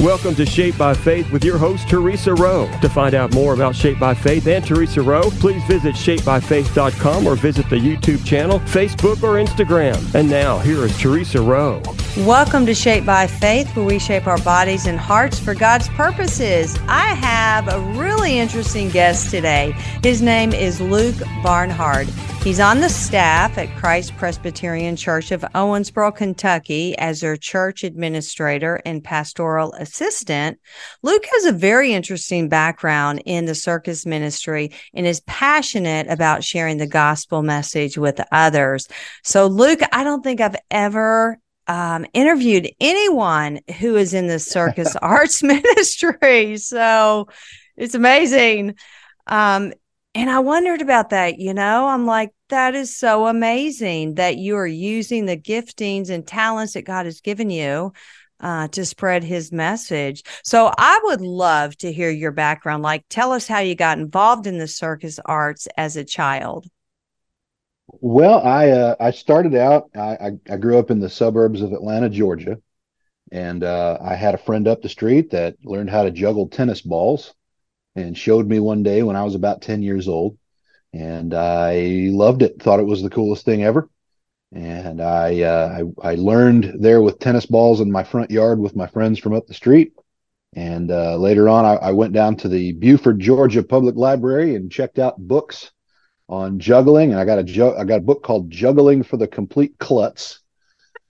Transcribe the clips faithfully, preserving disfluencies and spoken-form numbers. Welcome to Shaped by Faith with your host, Theresa Rowe. To find out more about Shaped by Faith and Theresa Rowe, please visit shaped by faith dot com or visit the YouTube channel, Facebook, or Instagram. And now, here is Theresa Rowe. Welcome to Shaped by Faith, where we shape our bodies and hearts for God's purposes. I have a really interesting guest today. His name is Luke Barnhard. He's on the staff at Christ Presbyterian Church of Owensboro, Kentucky, as their church administrator and pastoral assistant. Luke has a very interesting background in the circus ministry and is passionate about sharing the gospel message with others. So, Luke, I don't think I've ever um, interviewed anyone who is in the circus arts ministry. So it's amazing. Um, and I wondered about that, you know, I'm like, that is so amazing that you are using the giftings and talents that God has given you Uh, to spread his message. So I would love to hear your background. Like, tell us how you got involved in the circus arts as a child. Well, I uh, I started out, I, I grew up in the suburbs of Atlanta, Georgia, and uh, I had a friend up the street that learned how to juggle tennis balls and showed me one day when I was about ten years old, and I loved it, thought it was the coolest thing ever. And I, uh, I I learned there with tennis balls in my front yard with my friends from up the street. And uh, later on, I, I went down to the Buford, Georgia Public Library and checked out books on juggling. And I got a ju- I got a book called Juggling for the Complete Klutz.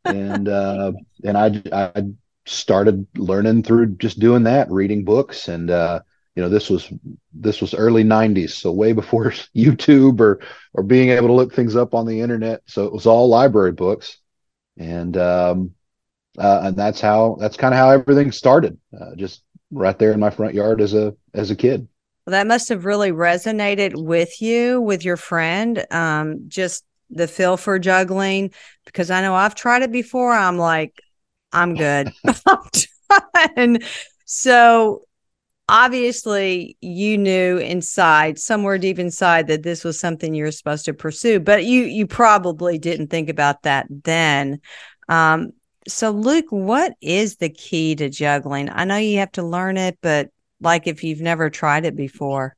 And uh, and I I started learning through just doing that, reading books. And uh, you know, this was this was early nineties, so way before YouTube or or being able to look things up on the internet. So it was all library books, and um, uh, and that's how that's kind of how everything started, uh, just right there in my front yard as a as a kid. Well, that must have really resonated with you, with your friend, um, just the feel for juggling, because I know I've tried it before. I'm like, I'm good. And so, obviously, you knew inside, somewhere deep inside, that this was something you were supposed to pursue, but you you probably didn't think about that then. Um, so, Luke, what is the key to juggling? I know you have to learn it, but like if you've never tried it before.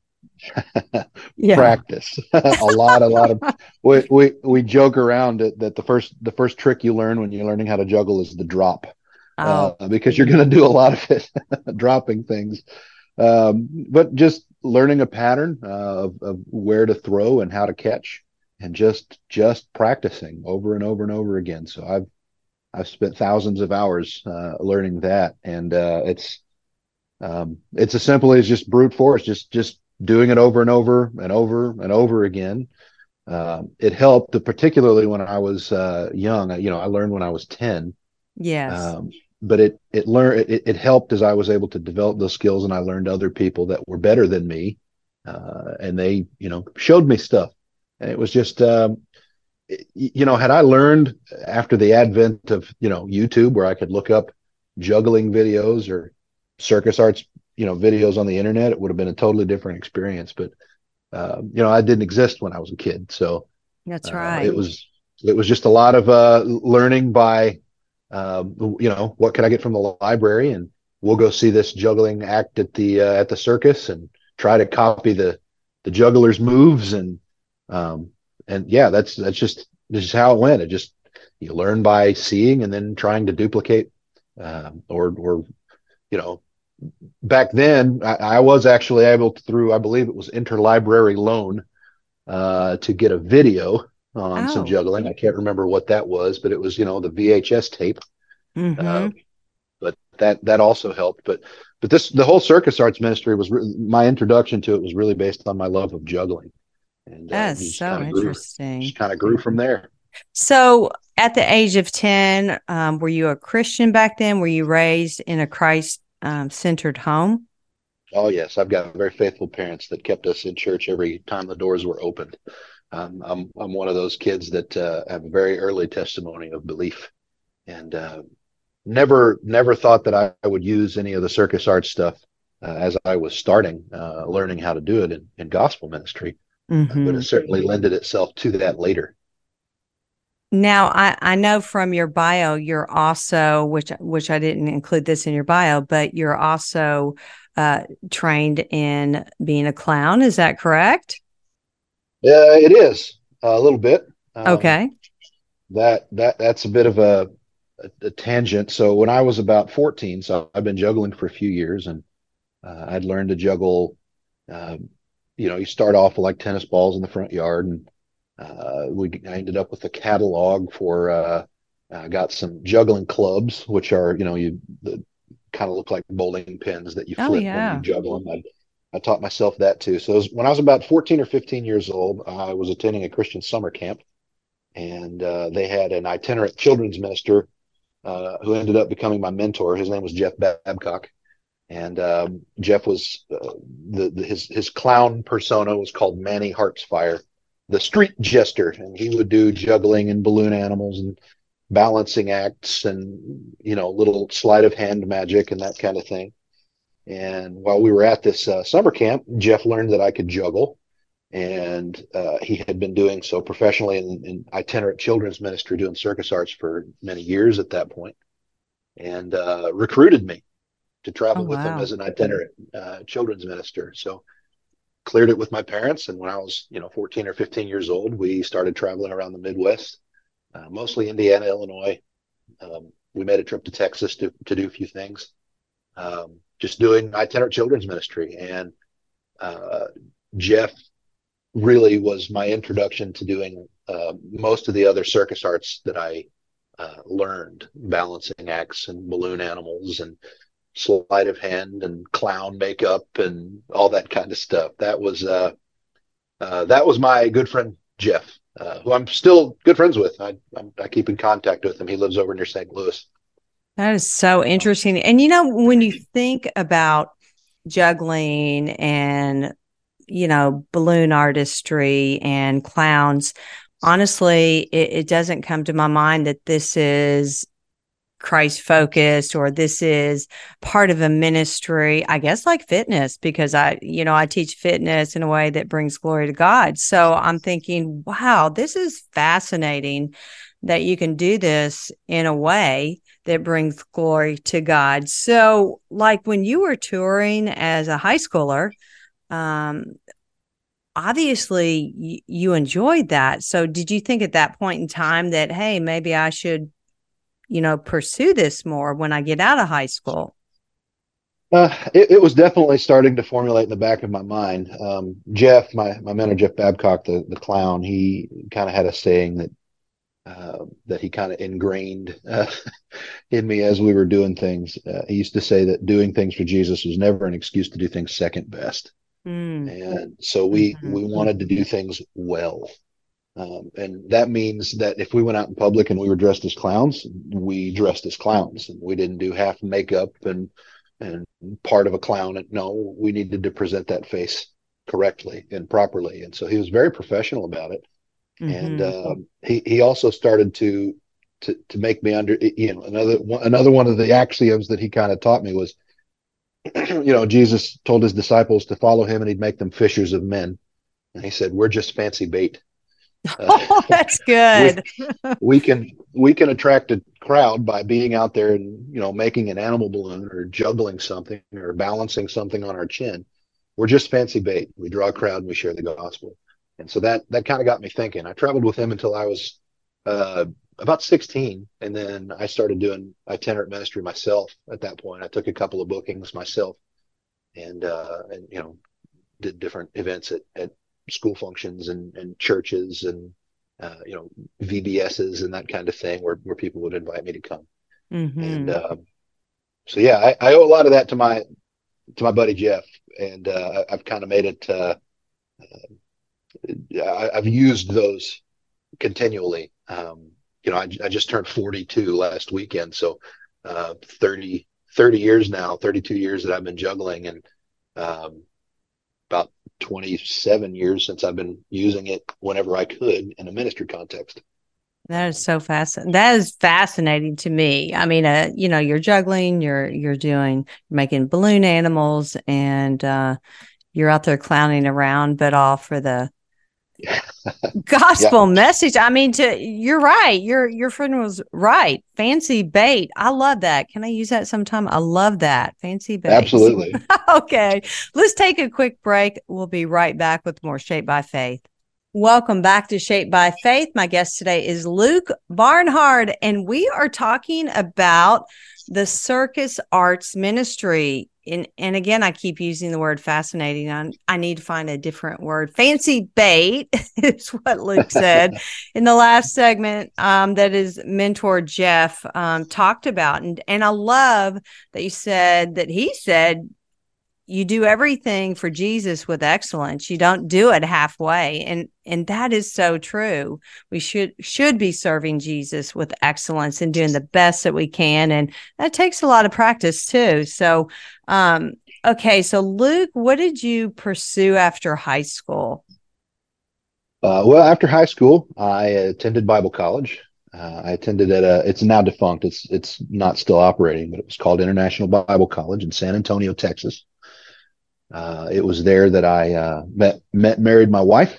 Yeah. Practice. a lot, a lot of we we, we joke around that, that the first the first trick you learn when you're learning how to juggle is the drop, oh. uh, because you're going to do a lot of it, dropping things. Um, but just learning a pattern uh, of, of where to throw and how to catch, and just just practicing over and over and over again. So I've I've spent thousands of hours uh, learning that, and uh, it's um, it's as simple as just brute force, just just doing it over and over and over and over again. Uh, it helped, particularly when I was uh, young. You know, I learned when I was ten. Yes. Um, But it it learned it, it helped as I was able to develop those skills, and I learned other people that were better than me, uh, and they you know showed me stuff. And it was just um, it, you know had I learned after the advent of you know YouTube, where I could look up juggling videos or circus arts you know videos on the internet, it would have been a totally different experience. But uh, you know I didn't exist when I was a kid, so that's right. Uh, it was it was just a lot of uh, learning by. Um, you know, what can I get from the library? And we'll go see this juggling act at the uh, at the circus and try to copy the the juggler's moves. And um, and yeah, that's that's just this is how it went. It just you learn by seeing and then trying to duplicate. Um, or or you know, back then I, I was actually able to, through I believe it was interlibrary loan uh, to get a video on oh. some juggling. I can't remember what that was, but it was, you know, the V H S tape. Mm-hmm. Uh, but that, that also helped. But, but this, the whole circus arts ministry was re- my introduction to it was really based on my love of juggling. And that's uh, so interesting. Just kind of grew from there. So at the age of ten, um, were you a Christian back then? Were you raised in a Christ um, centered home? Oh yes. I've got very faithful parents that kept us in church every time the doors were opened. Um, I'm I'm one of those kids that uh, have a very early testimony of belief, and uh, never never thought that I, I would use any of the circus arts stuff uh, as I was starting uh, learning how to do it in, in gospel ministry. Mm-hmm. Uh, but it certainly lended itself to that later. Now, I, I know from your bio, you're also, which which I didn't include this in your bio, but you're also uh, trained in being a clown. Is that correct? Yeah, it is a little bit. Um, okay. That that that's a bit of a, a, a tangent. So when I was about fourteen, so I've been juggling for a few years, and uh, I'd learned to juggle. Um, you know, you start off with like tennis balls in the front yard, and uh, we I ended up with a catalog for. Uh, I got some juggling clubs, which are you know you kind of look like bowling pins that you flip oh, yeah. when you juggle them. I, I taught myself that too. So it was, when I was about fourteen or fifteen years old, I was attending a Christian summer camp, and uh, they had an itinerant children's minister uh, who ended up becoming my mentor. His name was Jeff Babcock, and um, Jeff was uh, the, the his his clown persona was called Manny Heartsfire, the street jester, and he would do juggling and balloon animals and balancing acts and you know little sleight of hand magic and that kind of thing. And while we were at this uh, summer camp, Jeff learned that I could juggle, and uh, he had been doing so professionally in, in itinerant children's ministry, doing circus arts for many years at that point, and uh, recruited me to travel oh, with wow. him as an itinerant uh, children's minister. So cleared it with my parents, and when I was you know fourteen or fifteen years old, we started traveling around the Midwest, uh, mostly Indiana, Illinois. Um, we made a trip to Texas to to do a few things. Um, just doing itinerant children's ministry. And uh, Jeff really was my introduction to doing uh, most of the other circus arts that I uh, learned, balancing acts and balloon animals and sleight of hand and clown makeup and all that kind of stuff. That was uh, uh, that was my good friend, Jeff, uh, who I'm still good friends with. I, I'm, I keep in contact with him. He lives over near Saint Louis. That is so interesting. And, you know, when you think about juggling and, you know, balloon artistry and clowns, honestly, it, it doesn't come to my mind that this is Christ focused or this is part of a ministry, I guess, like fitness, because I, you know, I teach fitness in a way that brings glory to God. So I'm thinking, wow, this is fascinating that you can do this in a way that brings glory to God. So, like when you were touring as a high schooler, um, obviously y- you enjoyed that. So, did you think at that point in time that, hey, maybe I should, you know, pursue this more when I get out of high school? Uh, it, it was definitely starting to formulate in the back of my mind. Um, Jeff, my my mentor, Jeff Babcock, the the clown, he kind of had a saying that. Uh, that he kind of ingrained uh, in me as we were doing things. Uh, he used to say that doing things for Jesus was never an excuse to do things second best. Mm. And so we, mm-hmm. we wanted to do things well. Um, and that means that if we went out in public and we were dressed as clowns, we dressed as clowns, and we didn't do half makeup and, and part of a clown. No, we needed to present that face correctly and properly. And so he was very professional about it. And um, he he also started to to to make me under you know another one, another one of the axioms that he kind of taught me was, you know Jesus told his disciples to follow him and he'd make them fishers of men, and he said we're just fancy bait. Uh, oh, that's good. we, we can we can attract a crowd by being out there and you know making an animal balloon or juggling something or balancing something on our chin. We're just fancy bait. We draw a crowd and we share the gospel. And so that that kind of got me thinking. I traveled with him until I was uh, about sixteen, and then I started doing itinerant ministry myself. At that point, I took a couple of bookings myself, and uh, and you know did different events at, at school functions and, and churches and uh, you know V B S's and that kind of thing, where where people would invite me to come. Mm-hmm. And uh, so yeah, I, I owe a lot of that to my to my buddy Jeff, and uh, I've kind of made it. Uh, uh, I've used those continually. Um, you know, I, I just turned forty-two last weekend. So uh, thirty, thirty years now, thirty-two years that I've been juggling, and um, about twenty-seven years since I've been using it whenever I could in a ministry context. That is so fascinating. That is fascinating to me. I mean, uh, you know, you're juggling, you're, you're doing, making balloon animals, and uh, you're out there clowning around, but all for the, gospel yeah. message. I mean, to you're right. Your your friend was right. Fancy bait. I love that. Can I use that sometime? I love that. Fancy bait. Absolutely. Okay. Let's take a quick break. We'll be right back with more Shaped by Faith. Welcome back to Shaped by Faith. My guest today is Luke Barnhard, and we are talking about the circus arts ministry. And, and again, I keep using the word fascinating. I, I need to find a different word. Fancy bait is what Luke said in the last segment um, that his mentor, Jeff, um, talked about. And, and I love that you said that he said, you do everything for Jesus with excellence. You don't do it halfway. And, and that is so true. We should, should be serving Jesus with excellence and doing the best that we can. And that takes a lot of practice too. So, um, okay. So Luke, what did you pursue after high school? Uh, well, after high school, I attended Bible college. Uh, I attended at a, it's now defunct. It's, it's not still operating, but it was called International Bible College in San Antonio, Texas. Uh, it was there that I uh, met, met, married my wife,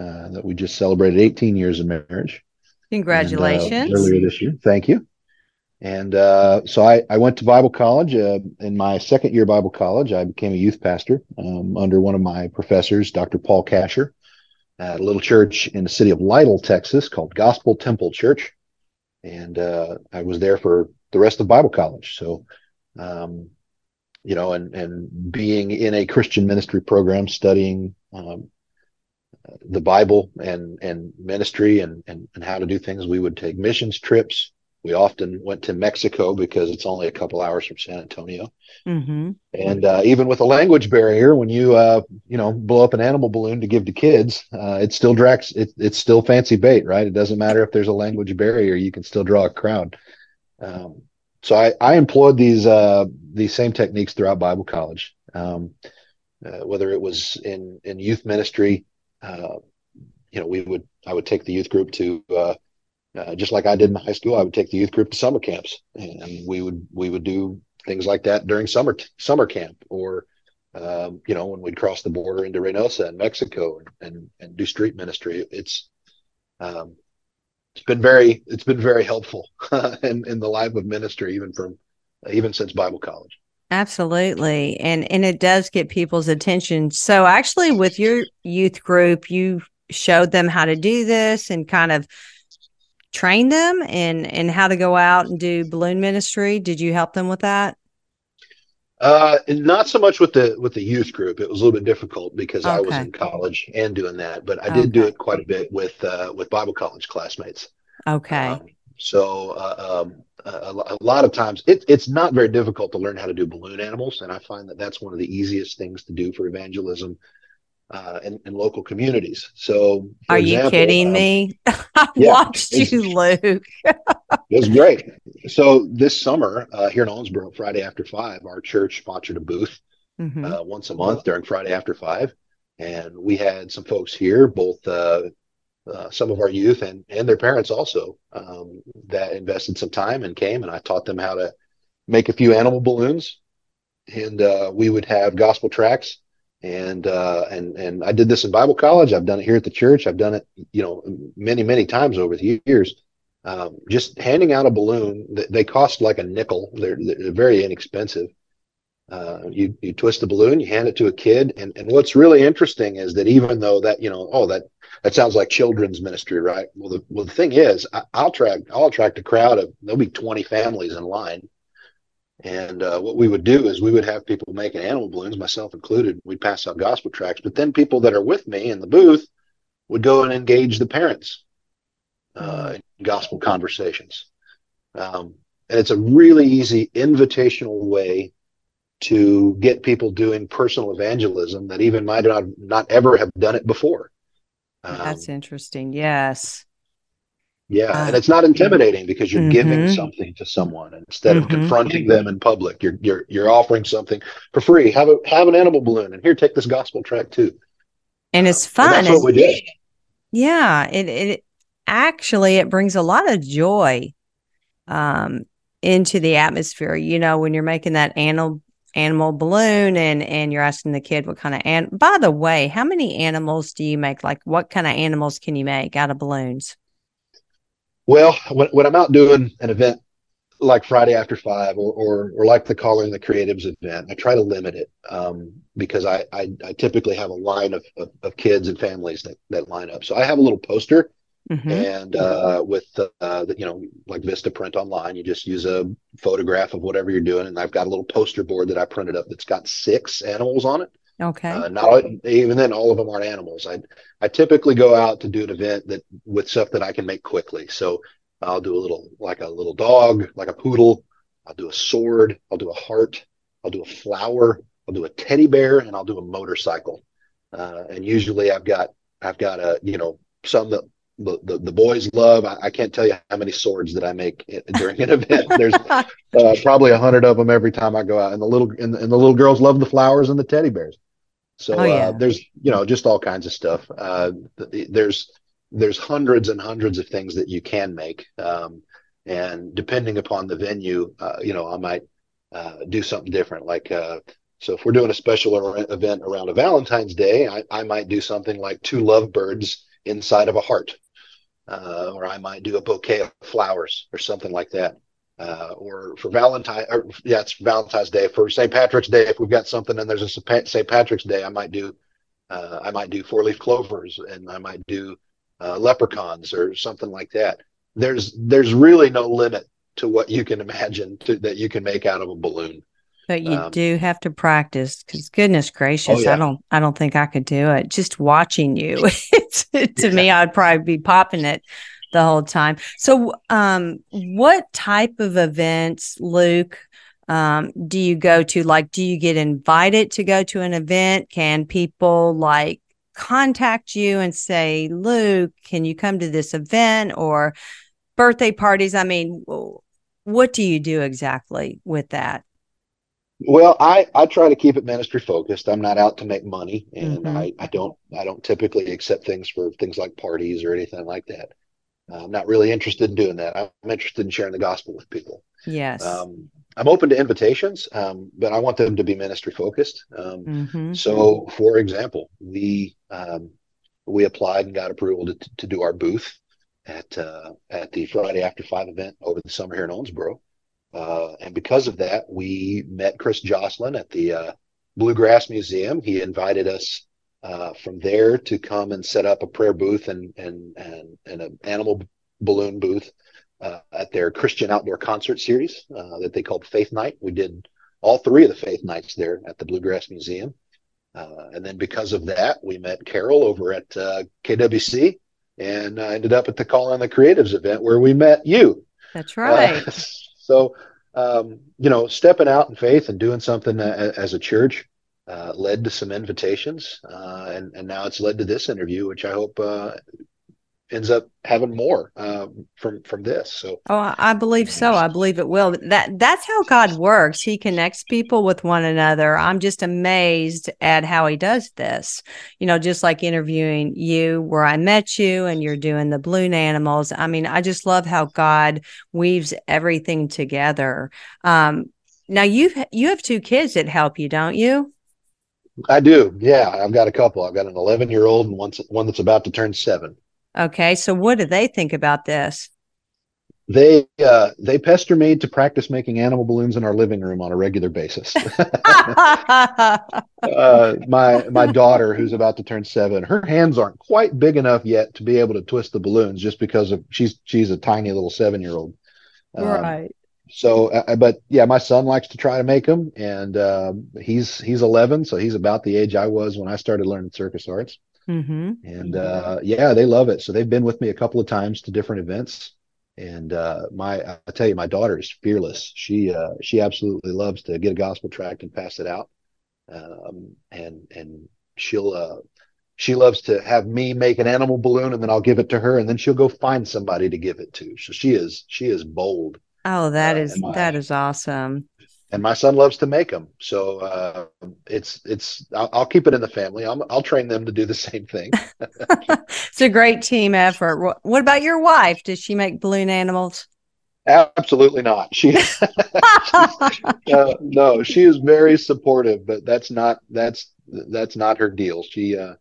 uh, that we just celebrated eighteen years of marriage. Congratulations. And, uh, earlier this year. Thank you. And uh, so I, I went to Bible college. Uh, in my second year of Bible college, I became a youth pastor um, under one of my professors, Doctor Paul Kasher, at a little church in the city of Lytle, Texas, called Gospel Temple Church. And uh, I was there for the rest of Bible college. So, um you know, and, and being in a Christian ministry program, studying um, the Bible and, and ministry and, and, and how to do things. We would take missions trips. We often went to Mexico because it's only a couple hours from San Antonio. Mm-hmm. And uh, even with a language barrier, when you, uh, you know, blow up an animal balloon to give to kids, uh, it still drags, it, it's still fancy bait, right? It doesn't matter if there's a language barrier, you can still draw a crowd. Um, So I, I employed these uh, these same techniques throughout Bible college, um, uh, whether it was in, in youth ministry, uh, you know, we would I would take the youth group to uh, uh, just like I did in high school. I would take the youth group to summer camps, and we would we would do things like that during summer summer camp, or um, you know, when we'd cross the border into Reynosa in Mexico and and, and do street ministry. It's um, It's been very, it's been very helpful in, in the life of ministry, even from, even since Bible college. Absolutely. And, and it does get people's attention. So actually with your youth group, you showed them how to do this and kind of train them and, and how to go out and do balloon ministry. Did you help them with that? Uh, not so much with the, with the youth group. It was a little bit difficult because okay. I was in college and doing that, but I did okay. do it quite a bit with, uh, with Bible college classmates. Okay. Um, so, uh, um, a, a lot of times it, it's not very difficult to learn how to do balloon animals. And I find that that's one of the easiest things to do for evangelism, uh, in, in local communities. So are example, you kidding um, me? I yeah, watched you, Luke. It was great. So this summer uh, here in Owensboro, Friday After Five, our church sponsored a booth mm-hmm. uh, once a month during Friday After Five. And we had some folks here, both uh, uh, some of our youth and, and their parents also, um, that invested some time and came, and I taught them how to make a few animal balloons. And uh, we would have gospel tracts. And, uh, and, and I did this in Bible college. I've done it here at the church. I've done it, you know, many, many times over the years. Um, just handing out a balloon, they, they cost like a nickel. They're, they're very inexpensive. Uh, you, you twist the balloon, you hand it to a kid. And, and what's really interesting is that even though that, you know, oh, that, that sounds like children's ministry, right? Well, the, well, the thing is I, I'll track, I'll attract a crowd of, there'll be twenty families in line. And uh, what we would do is we would have people making animal balloons, myself included. We'd pass out gospel tracts, but then people that are with me in the booth would go and engage the parents uh, in gospel conversations. Um, and it's a really easy invitational way to get people doing personal evangelism that even might not, not ever have done it before. Um, That's interesting. Yes. Yeah, and it's not intimidating because you're mm-hmm. giving something to someone instead of mm-hmm. confronting them in public. You're you're you're offering something for free. Have a have an animal balloon, and here, take this gospel tract too. And it's fun. Um, and that's what we did. Yeah, it it actually it brings a lot of joy um, into the atmosphere. You know, when you're making that animal animal balloon and, and you're asking the kid what kind of, and by the way, how many animals do you make? Like what kind of animals can you make out of balloons? Well, when, when I'm out doing an event like Friday after five or, or, or like the Calling the Creatives event, I try to limit it um, because I, I, I typically have a line of, of, of kids and families that, that line up. So I have a little poster. Mm-hmm. And uh, with, uh, the, you know, like Vista Print online, you just use a photograph of whatever you're doing. And I've got a little poster board that I printed up that's got six animals on it. Okay. Uh, not even then, all of them aren't animals. I I typically go out to do an event that with stuff that I can make quickly. So I'll do a little, like a little dog, like a poodle. I'll do a sword. I'll do a heart. I'll do a flower. I'll do a teddy bear, and I'll do a motorcycle. Uh, and usually, I've got I've got a you know some that. The, the the boys love. I, I can't tell you how many swords that I make during an event. There's uh, probably a hundred of them every time I go out. And the little and, and the little girls love the flowers and the teddy bears. So oh, yeah. uh, there's you know just all kinds of stuff. Uh, there's there's hundreds and hundreds of things that you can make. Um, and depending upon the venue, uh, you know I might uh, do something different. Like uh, so, if we're doing a special event around a Valentine's Day, I, I might do something like two lovebirds inside of a heart. Uh, or I might do a bouquet of flowers or something like that. Uh, or for Valentine, or, yeah, it's Valentine's Day. For Saint Patrick's Day, if we've got something and there's a Saint Patrick's Day, I might do, uh, I might do four-leaf clovers, and I might do uh, leprechauns or something like that. There's there's really no limit to what you can imagine to, that you can make out of a balloon. But you um, do have to practice, because goodness gracious, oh, yeah. I don't, I don't think I could do it. Just watching you, to yeah. me, I'd probably be popping it the whole time. So, um, what type of events, Luke, um, do you go to? Like, do you get invited to go to an event? Can people like contact you and say, Luke, can you come to this event, or birthday parties? I mean, what do you do exactly with that? Well, I, I try to keep it ministry focused. I'm not out to make money, and mm-hmm. I, I don't I don't typically accept things for things like parties or anything like that. I'm not really interested in doing that. I'm interested in sharing the gospel with people. Yes. Um, I'm open to invitations, um, but I want them to be ministry focused. Um, mm-hmm. So, for example, we um, we applied and got approval to to do our booth at uh, at the Friday After Five event over the summer here in Owensboro. Uh, and because of that, we met Chris Jocelyn at the uh, Bluegrass Museum. He invited us uh, from there to come and set up a prayer booth and and and, and an animal balloon booth uh, at their Christian outdoor concert series uh, that they called Faith Night. We did all three of the Faith Nights there at the Bluegrass Museum. Uh, and then because of that, we met Carol over at uh, K W C, and uh, ended up at the Calling the Creatives event where we met you. That's right. Uh, So, um, you know, stepping out in faith and doing something a, as a church uh, led to some invitations. Uh, and, and now it's led to this interview, which I hope uh, ends up having more uh, from from this. So, oh, I believe so. I believe it will. That That's how God works. He connects people with one another. I'm just amazed at how he does this. You know, just like interviewing you where I met you and you're doing the balloon animals. I mean, I just love how God weaves everything together. Um, now, you've, you have two kids that help you, don't you? I do. Yeah, I've got a couple. I've got an eleven-year-old and one, one that's about to turn seven. Okay, so what do they think about this? They uh, they pester me to practice making animal balloons in our living room on a regular basis. uh, my my daughter, who's about to turn seven, her hands aren't quite big enough yet to be able to twist the balloons, just because of she's she's a tiny little seven-year-old. Um, right. So, uh, but yeah, my son likes to try to make them, and uh, he's he's eleven, so he's about the age I was when I started learning circus arts. Mm-hmm. And uh, yeah, they love it. So they've been with me a couple of times to different events. And uh, my, I tell you, my daughter is fearless. She uh, she absolutely loves to get a gospel tract and pass it out. Um, and and she'll uh, she loves to have me make an animal balloon, and then I'll give it to her, and then she'll go find somebody to give it to. So she is she is bold. Oh, that uh, is my, that is awesome. And my son loves to make them. So uh, it's, it's, I'll, I'll keep it in the family. I'm, I'll train them to do the same thing. It's a great team effort. What about your wife? Does she make balloon animals? Absolutely not. She, uh, no, she is very supportive, but that's not, that's, that's not her deal. She, uh,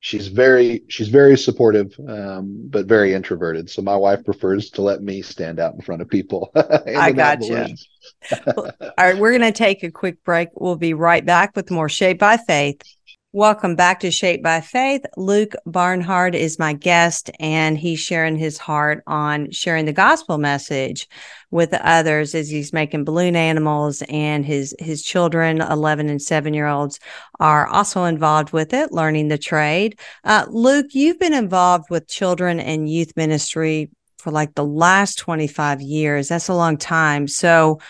she's very, she's very supportive, um, but very introverted. So my wife prefers to let me stand out in front of people. I gotcha. All right. We're going to take a quick break. We'll be right back with more Shaped by Faith. Welcome back to Shaped by Faith. Luke Barnhard is my guest, and he's sharing his heart on sharing the gospel message with others as he's making balloon animals, and his, his children, eleven and seven year olds, are also involved with it, learning the trade. Uh, Luke, you've been involved with children and youth ministry for like the last twenty-five years. That's a long time. So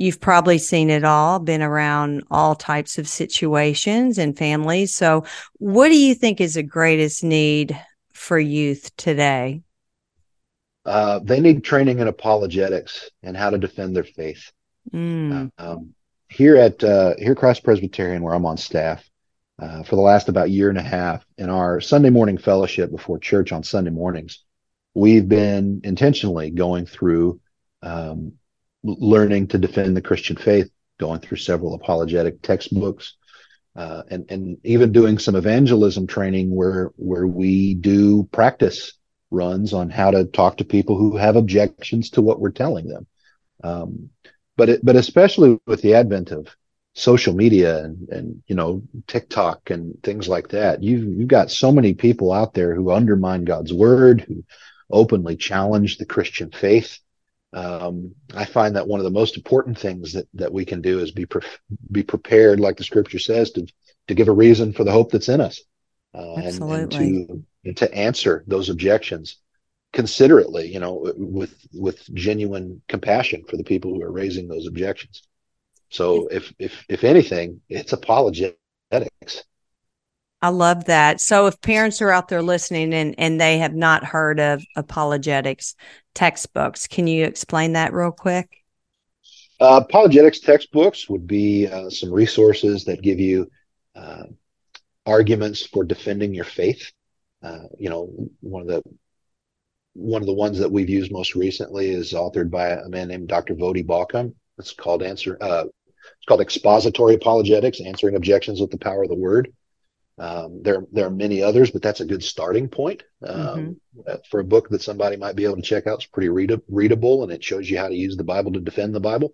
you've probably seen it all, been around all types of situations and families. So what do you think is the greatest need for youth today? Uh, they need training in apologetics and how to defend their faith. Mm. Uh, um, here at uh, here Christ Presbyterian, where I'm on staff, uh, for the last about year and a half, in our Sunday morning fellowship before church on Sunday mornings, we've been intentionally going through um learning to defend the Christian faith, going through several apologetic textbooks, uh, and and even doing some evangelism training where where we do practice runs on how to talk to people who have objections to what we're telling them. Um, but it, but especially with the advent of social media and and you know TikTok and things like that, you you've got so many people out there who undermine God's word, who openly challenge the Christian faith. Um, I find that one of the most important things that, that we can do is be pre- be prepared, like the scripture says, to to give a reason for the hope that's in us, uh, and, and to and to answer those objections considerately, you know, with with genuine compassion for the people who are raising those objections. So, if if if anything, it's apologetics. I love that. So if parents are out there listening and, and they have not heard of apologetics textbooks, can you explain that real quick? Uh, apologetics textbooks would be uh, some resources that give you uh, arguments for defending your faith. Uh, you know, one of the one of the ones that we've used most recently is authored by a man named Doctor Voddie Baucham. It's called answer. Uh, it's called Expository Apologetics: Answering Objections with the Power of the Word. Um, there, there are many others, but that's a good starting point um, mm-hmm. for a book that somebody might be able to check out. It's pretty read- readable, and it shows you how to use the Bible to defend the Bible.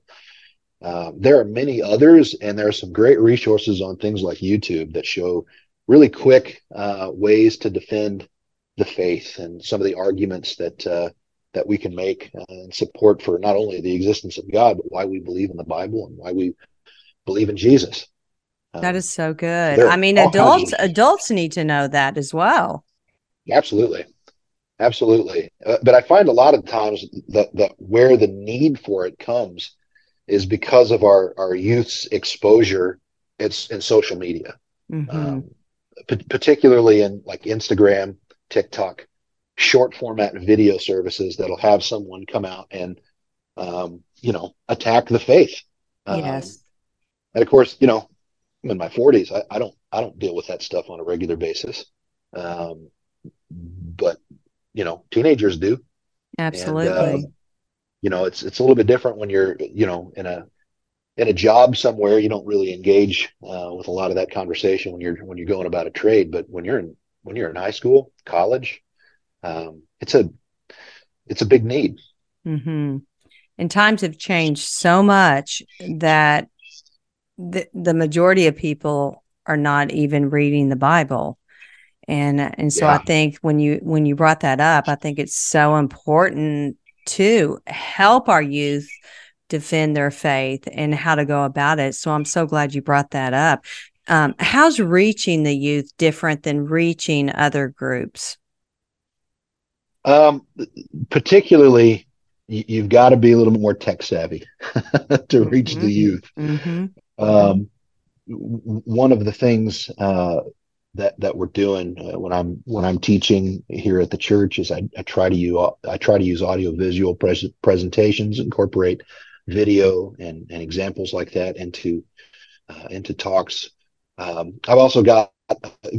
Uh, there are many others, and there are some great resources on things like YouTube that show really quick uh, ways to defend the faith and some of the arguments that uh, that we can make and support for not only the existence of God, but why we believe in the Bible and why we believe in Jesus. That is so good. I mean, adults adults need to know that as well. Absolutely. Absolutely. Uh, but I find a lot of times that, that where the need for it comes is because of our, our youth's exposure it's in social media, mm-hmm. um, p- particularly in like Instagram, TikTok, short format video services that'll have someone come out and, um, you know, attack the faith. Um, yes. And of course, you know, I'm in my forties. I, I don't. I don't deal with that stuff on a regular basis, um, but you know, teenagers do. Absolutely. And, um, you know, it's it's a little bit different when you're, you know, in a in a job somewhere. You don't really engage uh, with a lot of that conversation when you're when you're going about a trade. But when you're in when you're in high school, college, um, it's a it's a big need. Mm-hmm. And times have changed so much that The, the majority of people are not even reading the Bible. And and so yeah. I think when you when you brought that up, I think it's so important to help our youth defend their faith and how to go about it. So I'm so glad you brought that up. Um, how's reaching the youth different than reaching other groups? Um, particularly, you've got to be a little more tech savvy to reach mm-hmm. the youth. Mm-hmm. Um, one of the things, uh, that, that we're doing uh, when I'm, when I'm teaching here at the church is I, I try to use, I try to use audio visual pres- presentations, incorporate video and, and examples like that into, uh, into talks. Um, I've also got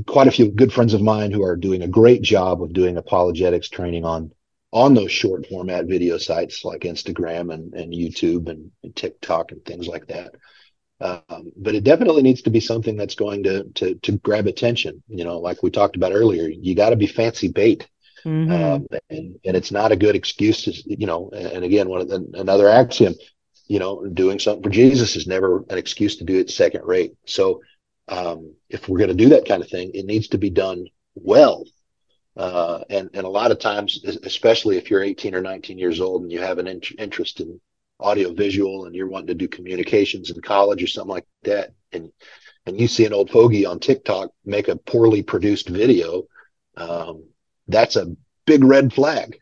quite a few good friends of mine who are doing a great job of doing apologetics training on on those short format video sites like Instagram and, and YouTube and, and TikTok and things like that. Um, but it definitely needs to be something that's going to, to, to grab attention. You know, like we talked about earlier, you got to be fancy bait. Mm-hmm. um, and, and it's not a good excuse to, you know, and, and again, one of the, another axiom, you know, doing something for Jesus is never an excuse to do it second rate. So um, if we're going to do that kind of thing, it needs to be done well. Uh, and, and a lot of times, especially if you're eighteen or nineteen years old and you have an in- interest in audiovisual and you're wanting to do communications in college or something like that, and and you see an old fogey on TikTok make a poorly produced video, um, that's a big red flag.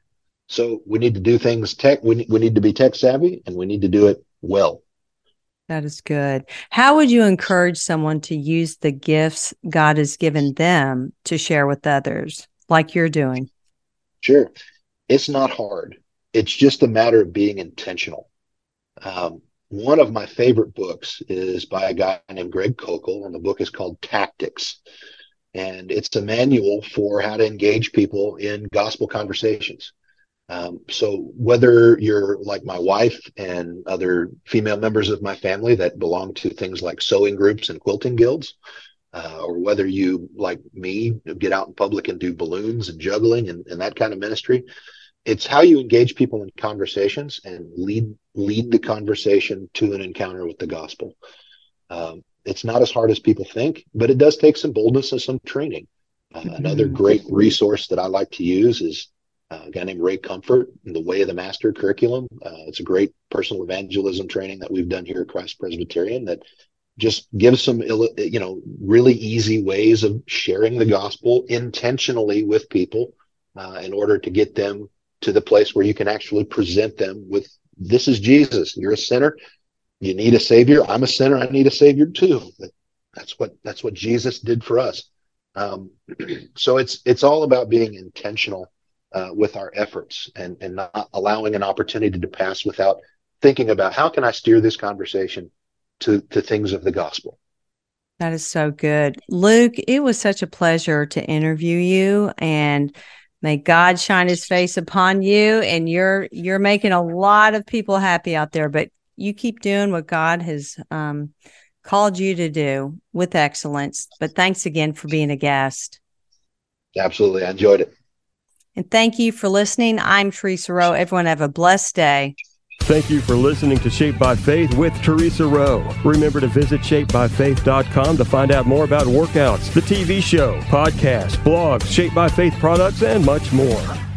So we need to do things tech. We, we need to be tech savvy, and we need to do it well. That is good. How would you encourage someone to use the gifts God has given them to share with others, like you're doing? Sure. It's not hard. It's just a matter of being intentional. Um, one of my favorite books is by a guy named Greg Koukl, and the book is called Tactics. And it's a manual for how to engage people in gospel conversations. Um, so whether you're like my wife and other female members of my family that belong to things like sewing groups and quilting guilds, uh, or whether you, like me, get out in public and do balloons and juggling and, and that kind of ministry, it's how you engage people in conversations and lead lead the conversation to an encounter with the gospel. Um, it's not as hard as people think, but it does take some boldness and some training. Uh, mm-hmm. Another great resource that I like to use is a guy named Ray Comfort in the Way of the Master curriculum. Uh, it's a great personal evangelism training that we've done here at Christ Presbyterian that just gives some, you know, really easy ways of sharing the gospel intentionally with people uh, in order to get them to the place where you can actually present them with, this is Jesus. You're a sinner. You need a savior. I'm a sinner. I need a savior too. That's what, that's what Jesus did for us. Um, so it's, it's all about being intentional uh, with our efforts and, and not allowing an opportunity to pass without thinking about how can I steer this conversation to, to things of the gospel. That is so good. Luke, it was such a pleasure to interview you, and may God shine his face upon you, and you're you're making a lot of people happy out there, but you keep doing what God has um, called you to do with excellence. But thanks again for being a guest. Absolutely. I enjoyed it. And thank you for listening. I'm Theresa Rowe. Everyone have a blessed day. Thank you for listening to Shaped by Faith with Theresa Rowe. Remember to visit shaped by faith dot com to find out more about workouts, the T V show, podcasts, blogs, Shaped by Faith products, and much more.